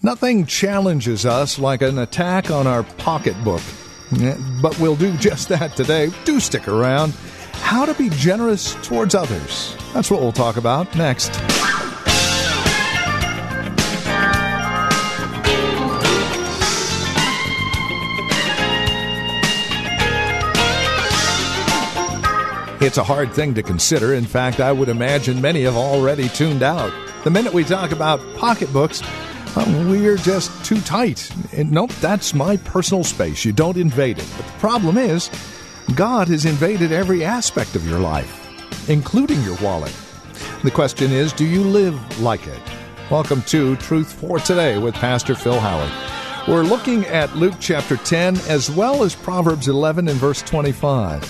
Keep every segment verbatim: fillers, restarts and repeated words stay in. Nothing challenges us like an attack on our pocketbook, but we'll do just that today. Do stick around. How to be generous towards others. That's what we'll talk about next. It's a hard thing to consider. In fact, I would imagine many have already tuned out. The minute we talk about pocketbooks, Um, we're just too tight. And nope, that's my personal space. You don't invade it. But the problem is, God has invaded every aspect of your life, including your wallet. The question is, do you live like it? Welcome to Truth for Today with Pastor Phil Howard. We're looking at Luke chapter ten as well as Proverbs eleven and verse twenty-five.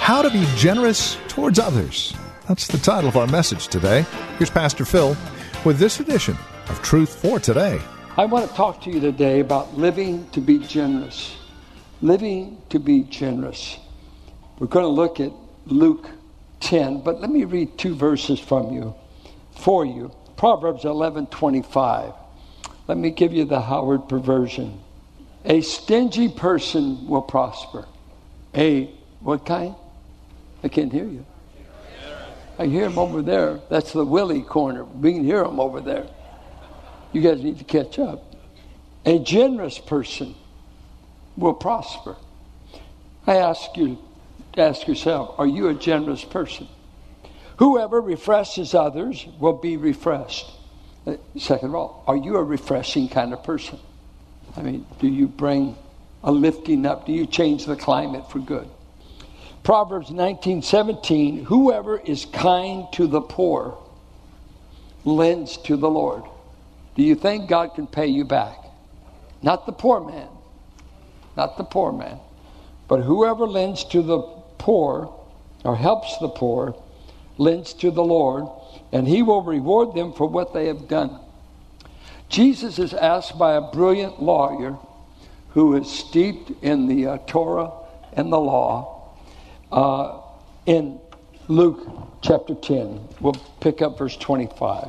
How to be generous towards others. That's the title of our message today. Here's Pastor Phil with this edition of Truth for Today. I want to talk to you today about living to be generous. Living to be generous. We're going to look at Luke ten, but let me read two verses from you, for you. Proverbs eleven twenty-five. Let me give you the Howard perversion. A stingy person will prosper. A what kind? I can't hear you. I hear him over there. That's the Willie corner. We can hear him over there. You guys need to catch up. A generous person will prosper. I ask you to ask yourself, are you a generous person? Whoever refreshes others will be refreshed. Second of all, are you a refreshing kind of person? I mean, do you bring a lifting up? Do you change the climate for good? Proverbs nineteen seventeen, whoever is kind to the poor lends to the Lord. Do you think God can pay you back? Not the poor man. Not the poor man. But whoever lends to the poor or helps the poor lends to the Lord, and he will reward them for what they have done. Jesus is asked by a brilliant lawyer who is steeped in the uh, Torah and the law uh, in Luke chapter ten. We'll pick up verse twenty-five.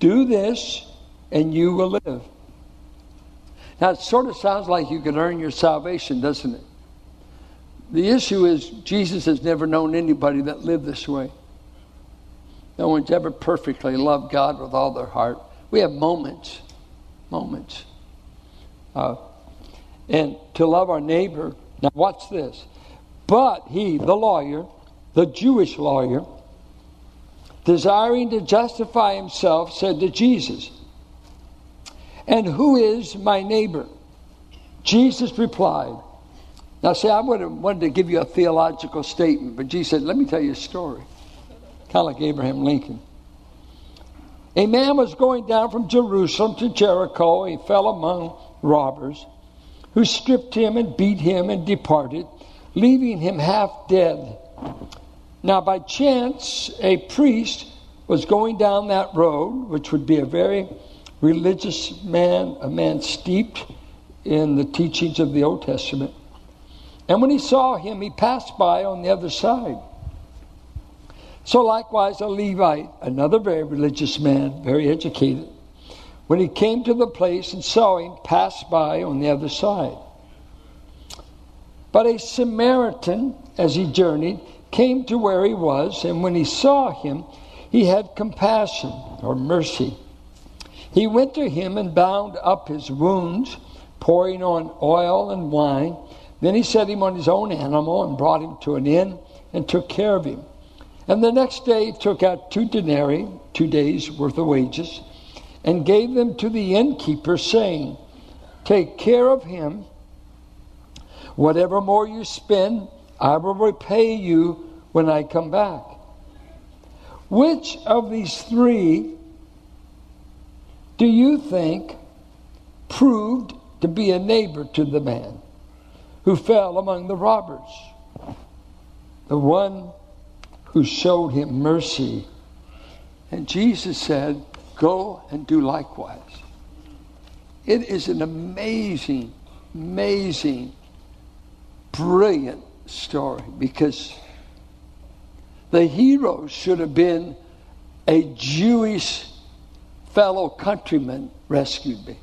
Do this, and you will live. Now, it sort of sounds like you can earn your salvation, doesn't it? The issue is Jesus has never known anybody that lived this way. No one's ever perfectly loved God with all their heart. We have moments, moments. Uh, and to love our neighbor. Now, watch this. But he, the lawyer, the Jewish lawyer, desiring to justify himself, said to Jesus, And who is my neighbor? Jesus replied. Now, see, I would have wanted to give you a theological statement, but Jesus said, Let me tell you a story. Kind of like Abraham Lincoln. A man was going down from Jerusalem to Jericho. He fell among robbers who stripped him and beat him and departed, leaving him half dead. Now, by chance, a priest was going down that road, which would be a very religious man, a man steeped in the teachings of the Old Testament. And when he saw him, he passed by on the other side. So likewise, a Levite, another very religious man, very educated, when he came to the place and saw him, passed by on the other side. But a Samaritan, as he journeyed, came to where he was, and when he saw him, he had compassion or mercy. He went to him and bound up his wounds, pouring on oil and wine. Then he set him on his own animal and brought him to an inn and took care of him. And the next day took out two denarii, two days' worth of wages, and gave them to the innkeeper, saying, "Take care of him. Whatever more you spend, I will repay you when I come back." Which of these three do you think proved to be a neighbor to the man who fell among the robbers? The one who showed him mercy. And Jesus said, "Go and do likewise." It is an amazing, amazing, brilliant story, because the hero should have been a Jewish fellow countryman rescued me.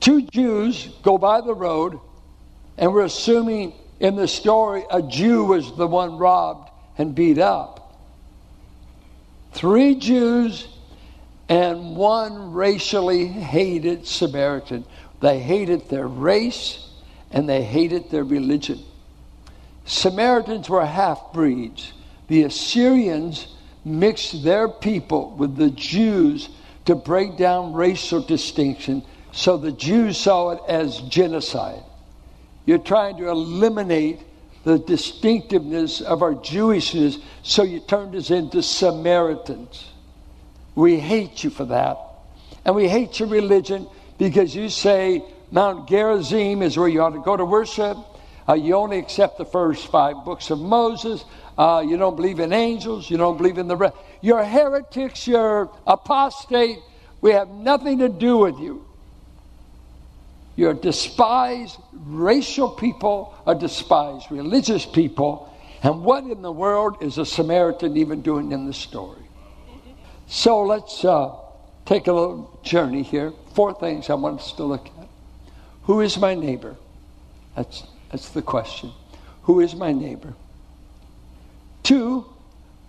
Two Jews go by the road, and we're assuming in the story a Jew was the one robbed and beat up. Three Jews and one racially hated Samaritan. They hated their race and they hated their religion. Samaritans were half-breeds. The Assyrians mixed their people with the Jews to break down racial distinction, so the Jews saw it as genocide. You're trying to eliminate the distinctiveness of our Jewishness, so you turned us into Samaritans. We hate you for that. And we hate your religion because you say Mount Gerizim is where you ought to go to worship. Uh, you only accept the first five books of Moses. Uh, you don't believe in angels. You don't believe in the rest. You're heretics. You're apostate. We have nothing to do with you. You're despised racial people, or despised religious people. And what in the world is a Samaritan even doing in this story? So let's uh, take a little journey here. Four things I want us to look at. Who is my neighbor? That's that's the question. Who is my neighbor? Two,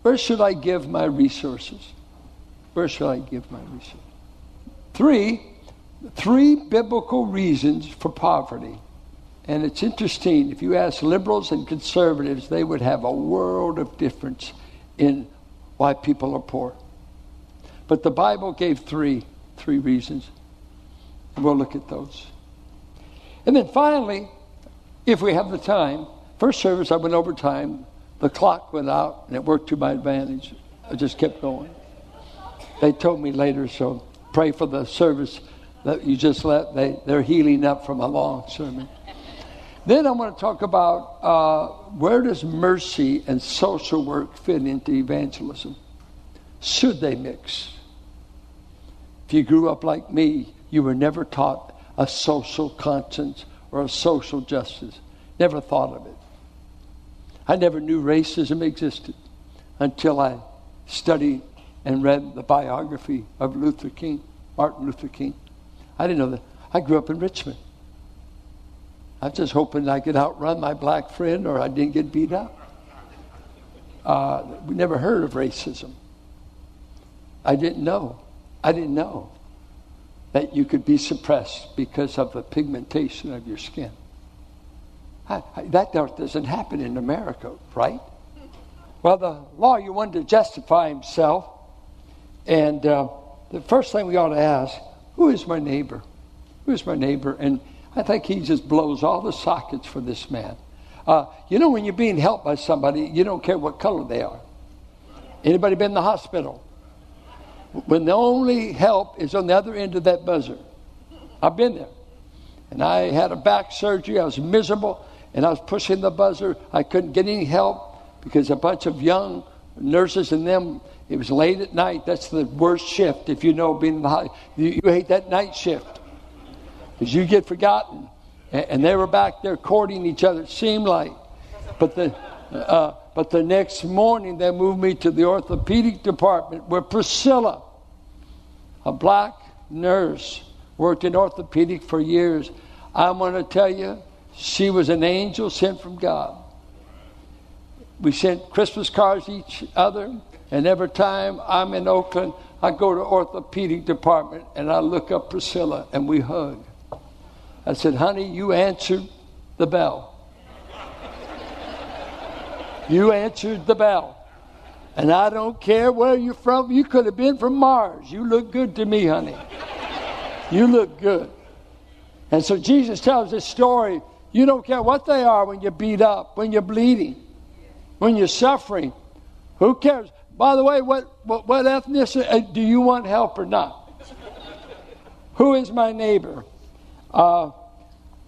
where should I give my resources? Where should I give my resources? Three, three biblical reasons for poverty. And it's interesting, if you ask liberals and conservatives, they would have a world of difference in why people are poor. But the Bible gave three, three reasons. We'll look at those. And then finally, if we have the time, first service I went over time. The clock went out and it worked to my advantage. I just kept going. They told me later, so pray for the service that you just left. They, they're healing up from a long sermon. Then I want to talk about uh, where does mercy and social work fit into evangelism? Should they mix? If you grew up like me, you were never taught a social conscience or a social justice. Never thought of it. I never knew racism existed until I studied and read the biography of Luther King, Martin Luther King. I didn't know that. I grew up in Richmond. I was just hoping I could outrun my black friend or I didn't get beat up. Uh, we never heard of racism. I didn't know. I didn't know that you could be suppressed because of the pigmentation of your skin. I, I, that doesn't happen in America, right? Well, the lawyer wanted to justify himself. And uh, the first thing we ought to ask, who is my neighbor? Who is my neighbor? And I think he just blows all the sockets for this man. Uh, you know, when you're being helped by somebody, you don't care what color they are. Anybody been in the hospital? When the only help is on the other end of that buzzer. I've been there. And I had a back surgery. I was miserable. And I was pushing the buzzer. I couldn't get any help because a bunch of young nurses and them, it was late at night. That's the worst shift, if you know, being in the hospital. You, you hate that night shift because you get forgotten. And, and they were back there courting each other, it seemed like. But the... Uh, But the next morning, they moved me to the orthopedic department where Priscilla, a black nurse, worked in orthopedic for years. I'm going to tell you, she was an angel sent from God. We sent Christmas cards to each other, and every time I'm in Oakland, I go to orthopedic department and I look up Priscilla and we hug. I said, honey, you answered the bell. You answered the bell. And I don't care where you're from. You could have been from Mars. You look good to me, honey. You look good. And so Jesus tells this story. You don't care what they are when you're beat up, when you're bleeding, when you're suffering. Who cares? By the way, what, what, what ethnicity? Do you want help or not? Who is my neighbor? Uh,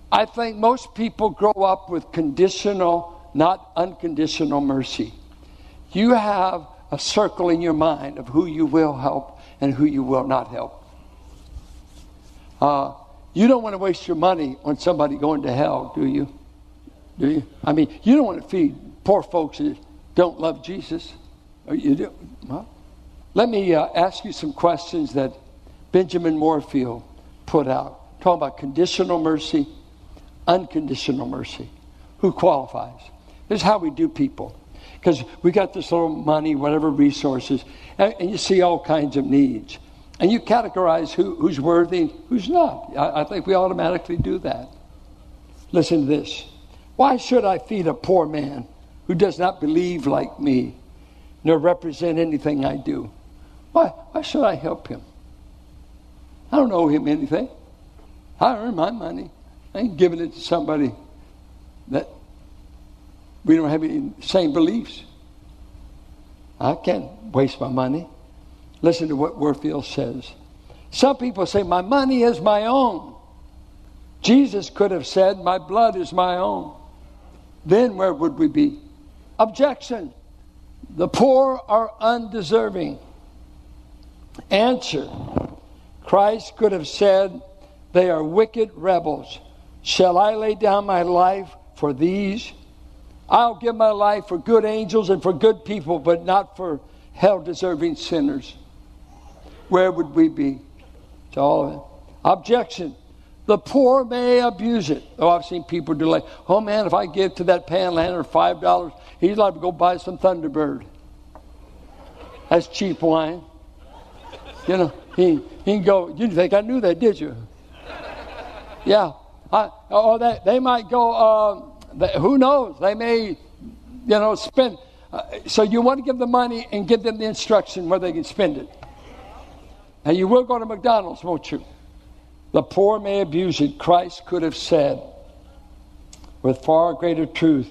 I think most people grow up with conditional, not unconditional mercy. You have a circle in your mind of who you will help and who you will not help. Uh, you don't want to waste your money on somebody going to hell, do you? Do you? I mean, you don't want to feed poor folks that don't love Jesus. Or you do. Huh? Let me uh, ask you some questions that Benjamin Moorfield put out. Talking about conditional mercy, unconditional mercy. Who qualifies? This is how we do people. Because we got this little money, whatever resources, and, and you see all kinds of needs. And you categorize who, who's worthy and who's not. I, I think we automatically do that. Listen to this. Why should I feed a poor man who does not believe like me, nor represent anything I do? Why, why should I help him? I don't owe him anything. I earn my money. I ain't giving it to somebody that we don't have any same beliefs. I can't waste my money. Listen to what Warfield says. Some people say, my money is my own. Jesus could have said, my blood is my own. Then where would we be? Objection. The poor are undeserving. Answer. Christ could have said, they are wicked rebels. Shall I lay down my life for these? I'll give my life for good angels and for good people, but not for hell-deserving sinners. Where would we be? It's all of it. Objection. The poor may abuse it. Oh, I've seen people do like, oh man, if I give to that panhandler five dollars, he's liable to go buy some Thunderbird. That's cheap wine. You know, he, he can go, you didn't think I knew that, did you? Yeah. I, oh, that, they might go, um, who knows? They may, you know, spend. Uh, so you want to give them money and give them the instruction where they can spend it. And you will go to McDonald's, won't you? The poor may abuse it. Christ could have said, with far greater truth,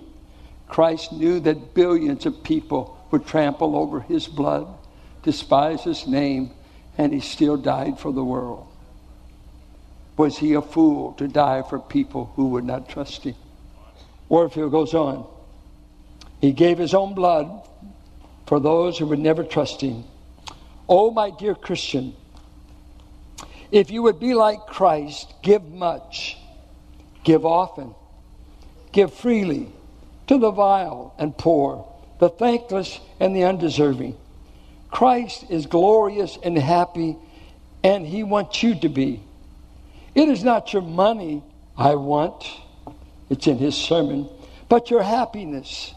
Christ knew that billions of people would trample over his blood, despise his name, and he still died for the world. Was he a fool to die for people who would not trust him? Warfield goes on. He gave his own blood for those who would never trust him. Oh, my dear Christian, if you would be like Christ, give much, give often, give freely to the vile and poor, the thankless and the undeserving. Christ is glorious and happy, and he wants you to be. It is not your money I want. It's in his sermon. But your happiness.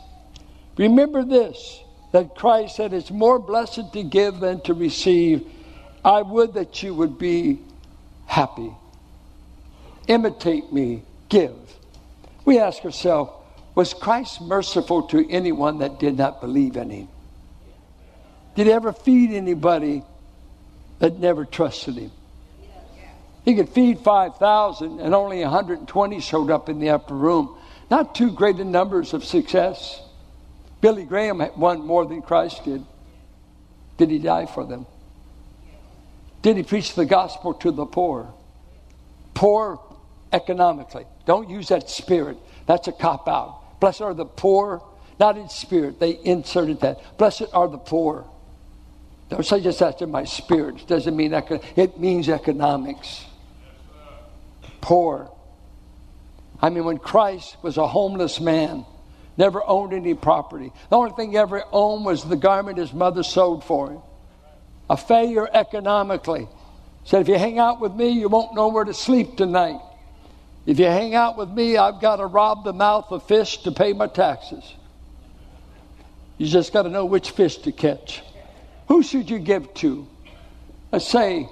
Remember this, that Christ said, it's more blessed to give than to receive. I would that you would be happy. Imitate me. Give. We ask ourselves, was Christ merciful to anyone that did not believe in him? Did he ever feed anybody that never trusted him? He could feed five thousand and only one hundred twenty showed up in the upper room. Not too great a numbers of success. Billy Graham won more than Christ did. Did he die for them? Did he preach the gospel to the poor? Poor economically. Don't use that spirit. That's a cop-out. Blessed are the poor, not in spirit. They inserted that. Blessed are the poor. Don't say just that's in my spirit. It doesn't mean economics. It means economics. Poor. I mean, when Christ was a homeless man, never owned any property. The only thing he ever owned was the garment his mother sewed for him. A failure economically. Said, if you hang out with me, you won't know where to sleep tonight. If you hang out with me, I've got to rob the mouth of fish to pay my taxes. You just got to know which fish to catch. Who should you give to? Let's say,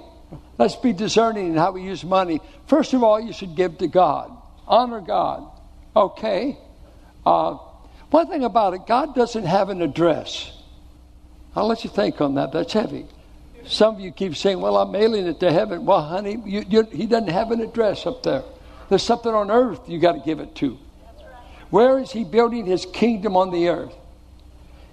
let's be discerning in how we use money. First of all, you should give to God. Honor God. Okay. Uh, one thing about it, God doesn't have an address. I'll let you think on that. That's heavy. Some of you keep saying, well, I'm mailing it to heaven. Well, honey, you, you, he doesn't have an address up there. There's something on earth you got to give it to. Where is he building his kingdom on the earth?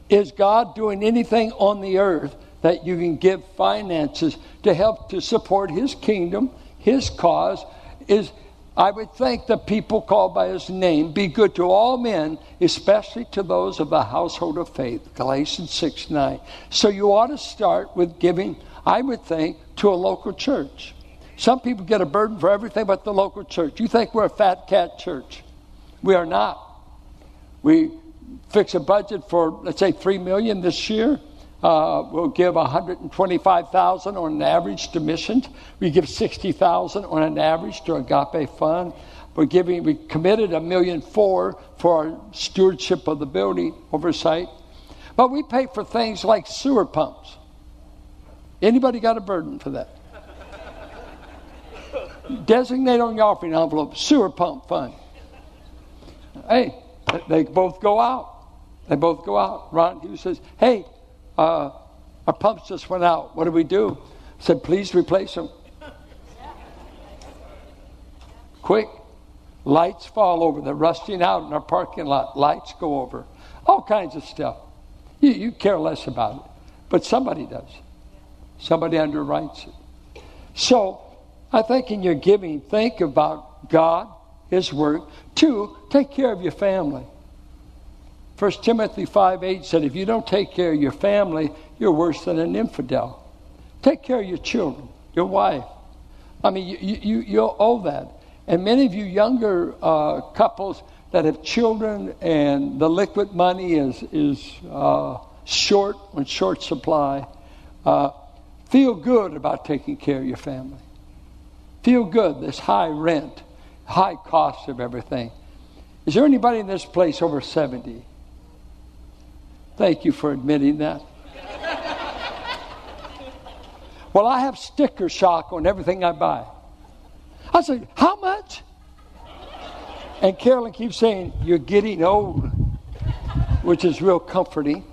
Is God doing anything on the earth that you can give finances to help to support his kingdom, his cause? Is I would think the people called by his name, be good to all men, especially to those of the household of faith. Galatians six nine. So you ought to start with giving, I would think, to a local church. Some people get a burden for everything but the local church. You think we're a fat cat church. We are not. We fix a budget for, let's say, three million dollars this year. Uh, we'll give one hundred twenty-five thousand dollars on an average to missions. We give sixty thousand dollars on an average to Agape Fund. We're giving, we committed a million four for our stewardship of the building oversight. But we pay for things like sewer pumps. Anybody got a burden for that? Designate on your offering envelope, sewer pump fund. Hey, they both go out. They both go out. Ron Hughes says, hey, Uh, our pumps just went out. What do we do? I said, please replace them. Quick. Lights fall over. They're rusting out in our parking lot. Lights go over. All kinds of stuff. You, you care less about it. But somebody does. Somebody underwrites it. So I think in your giving, think about God, his work. Two, take care of your family. First Timothy five eight said, if you don't take care of your family, you're worse than an infidel. Take care of your children, your wife. I mean, you, you, you'll owe that. And many of you younger uh, couples that have children and the liquid money is, is uh, short on short supply, uh, feel good about taking care of your family. Feel good, this high rent, high cost of everything. Is there anybody in this place over seventy? Thank you for admitting that. Well, I have sticker shock on everything I buy. I said, how much? And Carolyn keeps saying, you're getting old, which is real comforting.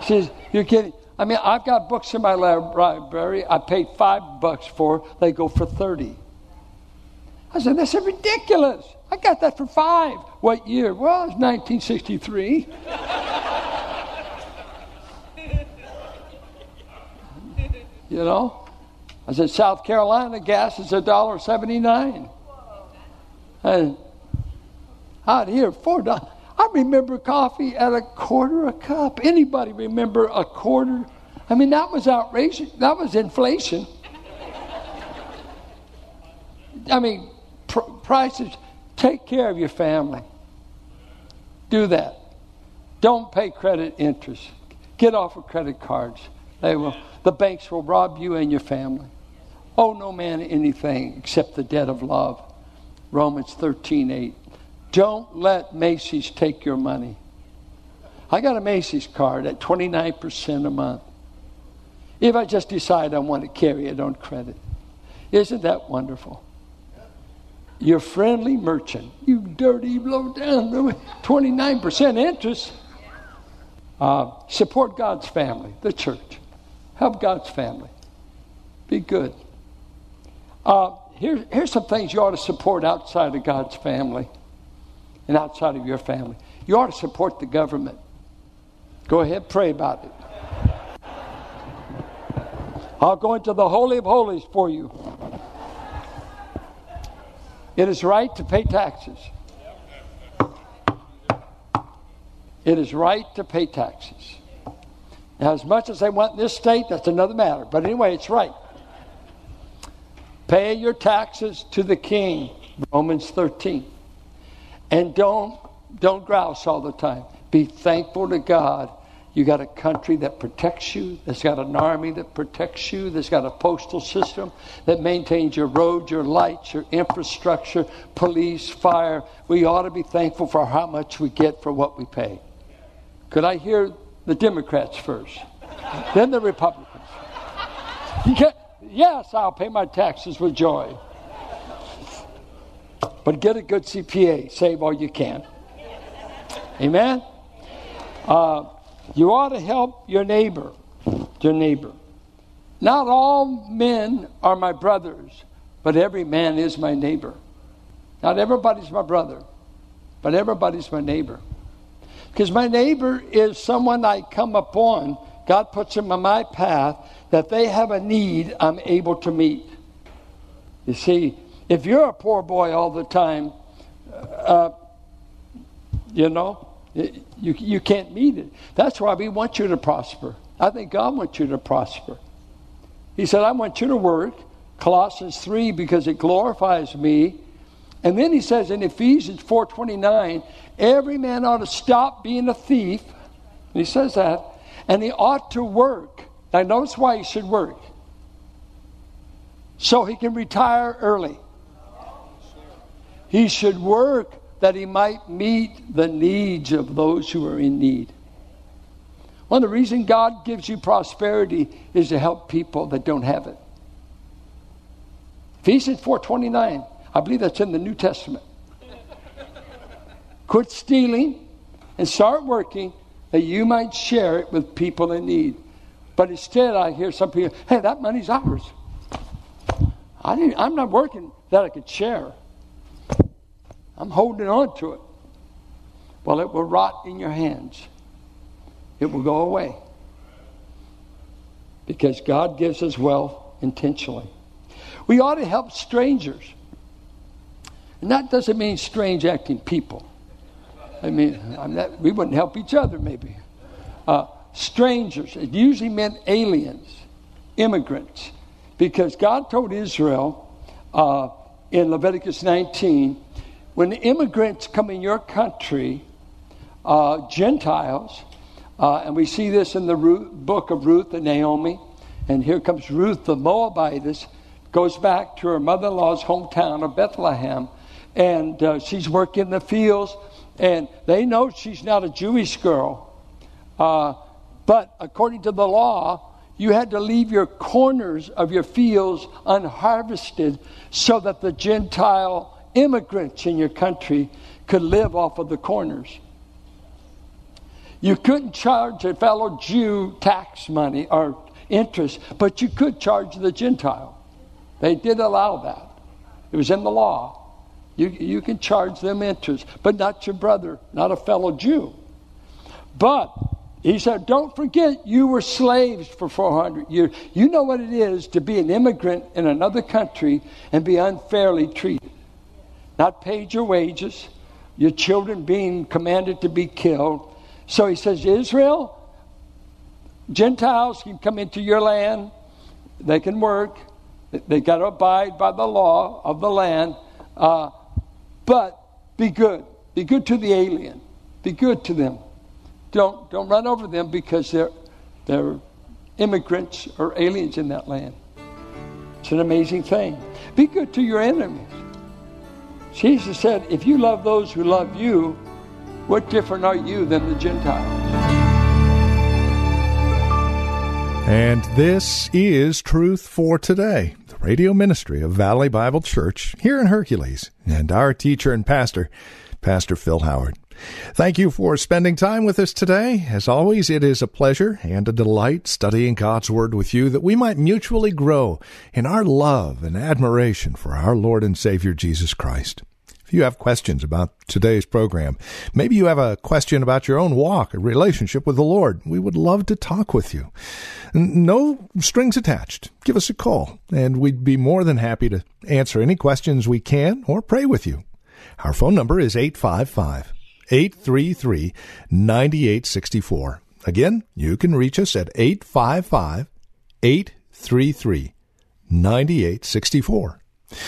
She says, you're getting, I mean, I've got books in my library I paid five bucks for, they go for thirty. I said, this is ridiculous. I got that for five. What year? Well, it's nineteen sixty-three. You know? I said, South Carolina gas is one dollar seventy-nine. And out here, four dollars. I remember coffee at a quarter a cup. Anybody remember a quarter? I mean, that was outrageous. That was inflation. I mean, pr- prices... Take care of your family. Do that. Don't pay credit interest. Get off of credit cards. They will. The banks will rob you and your family. Owe no man anything except the debt of love. Romans thirteen eight. Don't let Macy's take your money. I got a Macy's card at twenty-nine percent a month. If I just decide I want to carry it on credit. Isn't that wonderful? Your friendly merchant, you dirty blow down, twenty-nine percent interest. Uh, support God's family, the church. Help God's family. Be good. Uh, here, here's some things you ought to support outside of God's family and outside of your family. You ought to support the government. Go ahead, pray about it. I'll go into the Holy of Holies for you. It is right to pay taxes. It is right to pay taxes. Now, as much as they want in this state, that's another matter. But anyway, it's right. Pay your taxes to the king, Romans thirteen. And don't, don't grouse all the time. Be thankful to God. You got a country that protects you, that's got an army that protects you, that's got a postal system that maintains your roads, your lights, your infrastructure, police, fire. We ought to be thankful for how much we get for what we pay. Could I hear the Democrats first? Then the Republicans. Yes, I'll pay my taxes with joy. But get a good C P A. Save all you can. Amen? Uh, you ought to help your neighbor. Your neighbor. Not all men are my brothers, but every man is my neighbor. Not everybody's my brother, but everybody's my neighbor. Because my neighbor is someone I come upon. God puts them on my path that they have a need I'm able to meet. You see, if you're a poor boy all the time, uh, you know, you, you can't meet it. That's why we want you to prosper. I think God wants you to prosper. He said, I want you to work, Colossians three, because it glorifies me. And then he says in Ephesians four twenty-nine, every man ought to stop being a thief. And he says that. And he ought to work. Now notice why he should work. So he can retire early. He should work that he might meet the needs of those who are in need. One of the reasons God gives you prosperity is to help people that don't have it. Ephesians four twenty-nine. I believe that's in the New Testament. Quit stealing and start working that you might share it with people in need. But instead I hear some people, hey, that money's ours. I didn't, I'm not working that I could share. I'm holding on to it. Well, it will rot in your hands. It will go away. Because God gives us wealth intentionally. We ought to help strangers. And that doesn't mean strange acting people. I mean, I'm not, we wouldn't help each other maybe. Uh, strangers, it usually meant aliens, immigrants. Because God told Israel uh, in Leviticus nineteen, when immigrants come in your country, uh, Gentiles, uh, and we see this in the Ruth, book of Ruth and Naomi, and here comes Ruth the Moabitess, goes back to her mother-in-law's hometown of Bethlehem, and uh, she's working in the fields, and they know she's not a Jewish girl. Uh, but according to the law, you had to leave your corners of your fields unharvested so that the Gentile immigrants in your country could live off of the corners. You couldn't charge a fellow Jew tax money or interest, but you could charge the Gentile. They did allow that. It was in the law. You, you can charge them interest, but not your brother, not a fellow Jew. But he said, don't forget you were slaves for four hundred years. You know what it is to be an immigrant in another country and be unfairly treated. Not paid your wages, your children being commanded to be killed. So he says, Israel, Gentiles can come into your land. They can work. They got to abide by the law of the land. Uh, but be good. Be good to the alien. Be good to them. Don't don't run over them because they're they're immigrants or aliens in that land. It's an amazing thing. Be good to your enemies. Jesus said, if you love those who love you, what different are you than the Gentiles? And this is Truth for Today, the radio ministry of Valley Bible Church here in Hercules, and our teacher and pastor, Pastor Phil Howard. Thank you for spending time with us today. As always, it is a pleasure and a delight studying God's Word with you that we might mutually grow in our love and admiration for our Lord and Savior Jesus Christ. If you have questions about today's program, maybe you have a question about your own walk or relationship with the Lord, we would love to talk with you. No strings attached. Give us a call, and we'd be more than happy to answer any questions we can or pray with you. Our phone number is eight five five, eight three three, nine eight six four. Again, you can reach us at eight five five, eight three three, nine eight six four.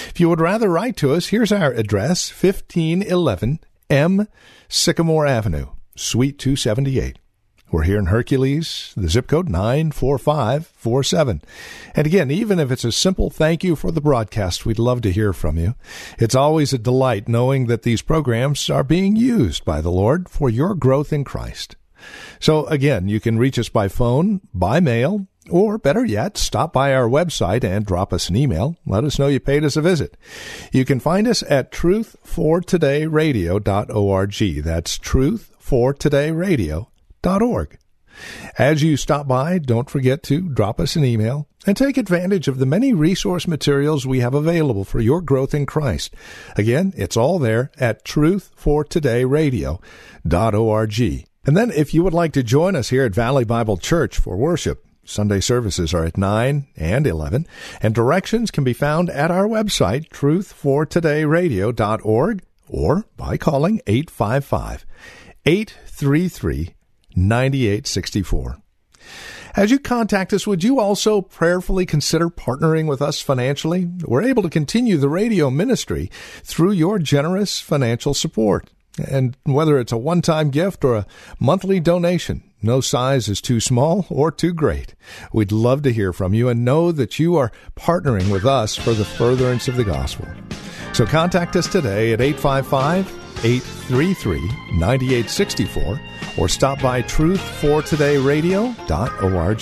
If you would rather write to us, here's our address, fifteen eleven M Sycamore Avenue, Suite two seventy-eight. We're here in Hercules, the zip code nine four five four seven. And again, even if it's a simple thank you for the broadcast, we'd love to hear from you. It's always a delight knowing that these programs are being used by the Lord for your growth in Christ. So again, you can reach us by phone, by mail, Or, better yet, stop by our website and drop us an email. Let us know you paid us a visit. You can find us at truth for today radio dot org. That's truth for today radio dot org. As you stop by, don't forget to drop us an email and take advantage of the many resource materials we have available for your growth in Christ. Again, it's all there at truth for today radio dot org. And then if you would like to join us here at Valley Bible Church for worship, Sunday services are at nine and eleven, and directions can be found at our website, truth for today radio dot org, or by calling eight five five, eight three three, nine eight six four. As you contact us, would you also prayerfully consider partnering with us financially? We're able to continue the radio ministry through your generous financial support. And whether it's a one-time gift or a monthly donation, no size is too small or too great. We'd love to hear from you and know that you are partnering with us for the furtherance of the gospel. So contact us today at eight five five, eight three three, nine eight six four or stop by truth for today radio dot org.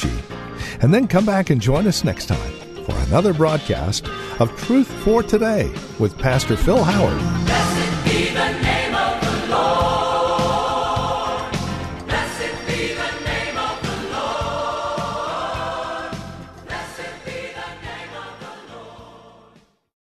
And then come back and join us next time for another broadcast of Truth for Today with Pastor Phil Howard.